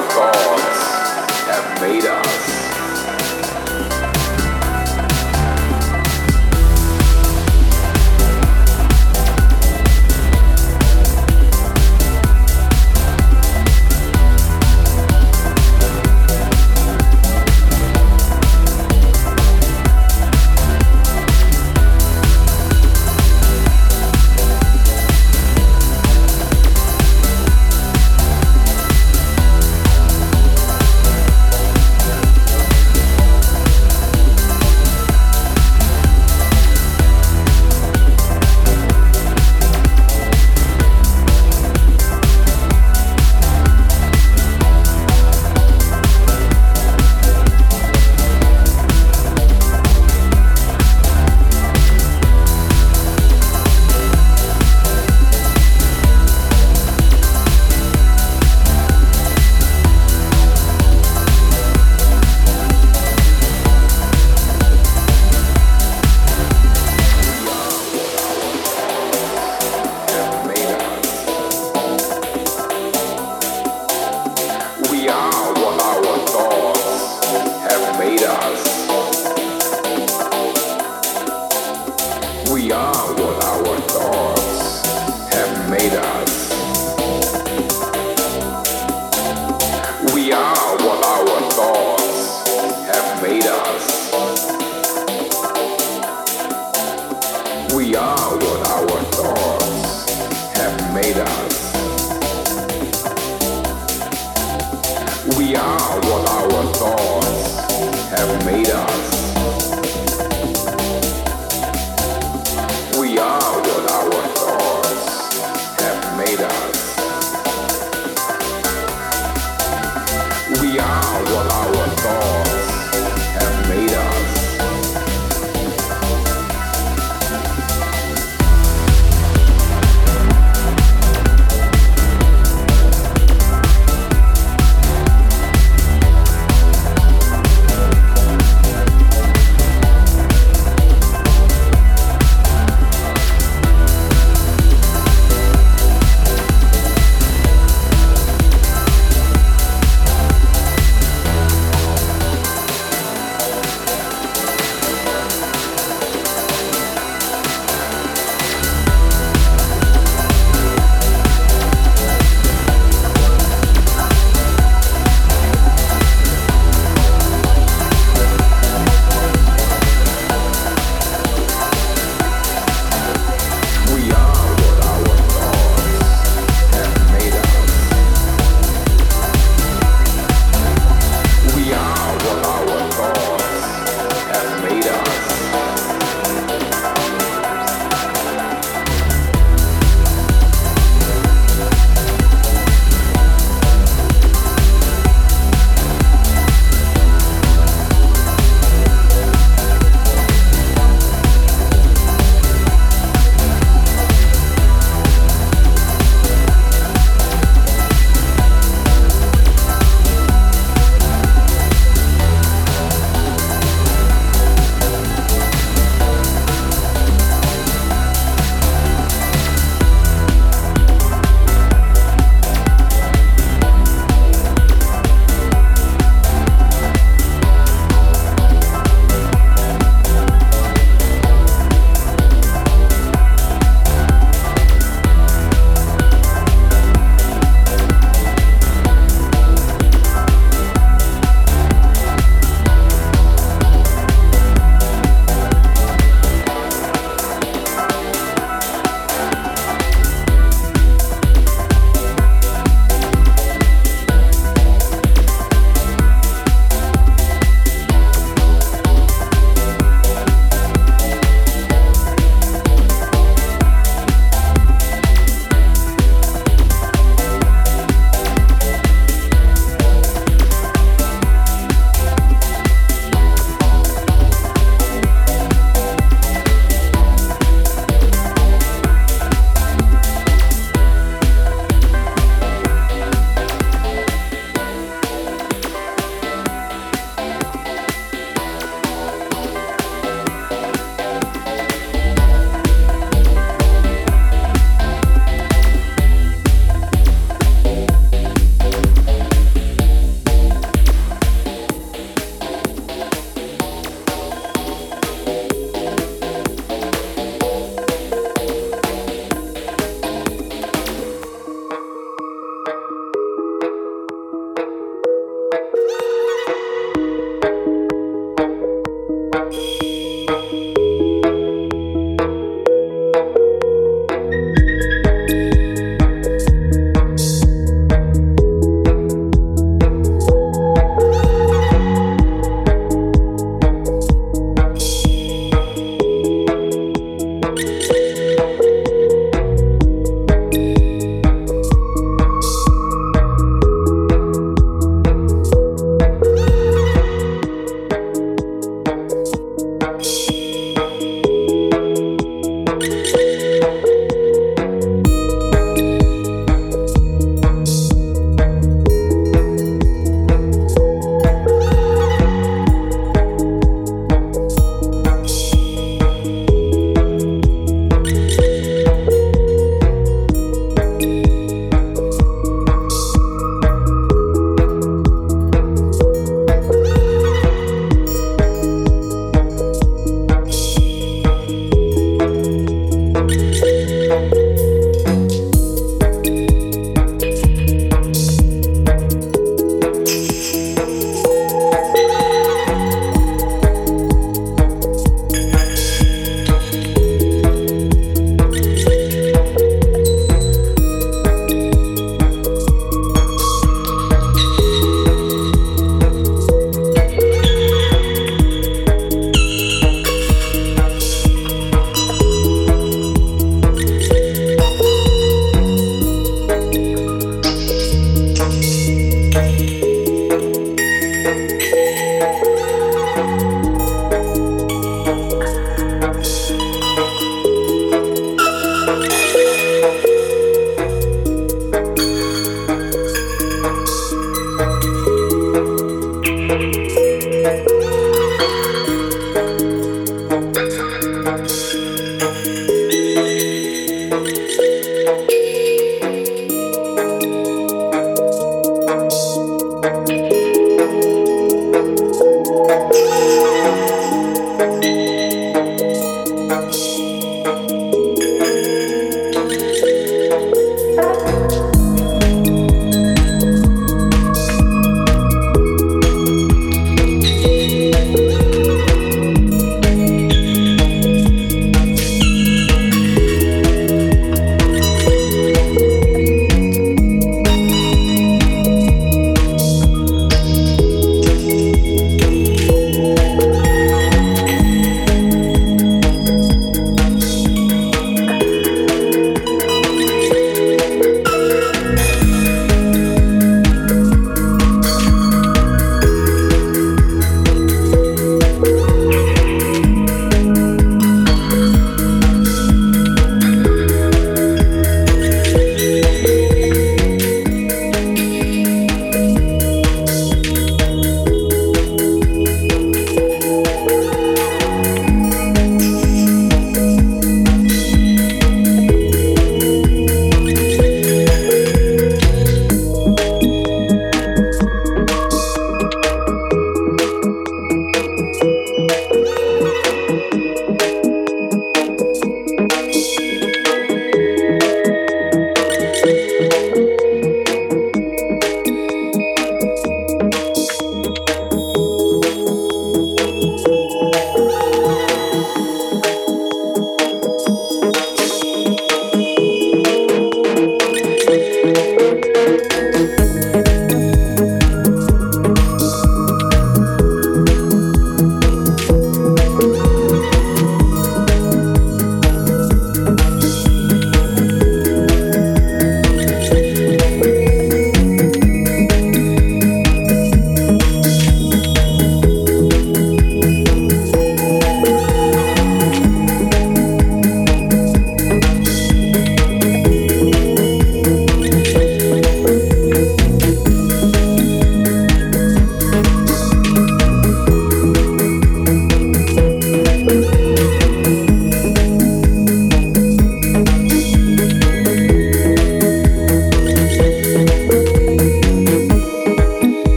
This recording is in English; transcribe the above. our thoughts have made us.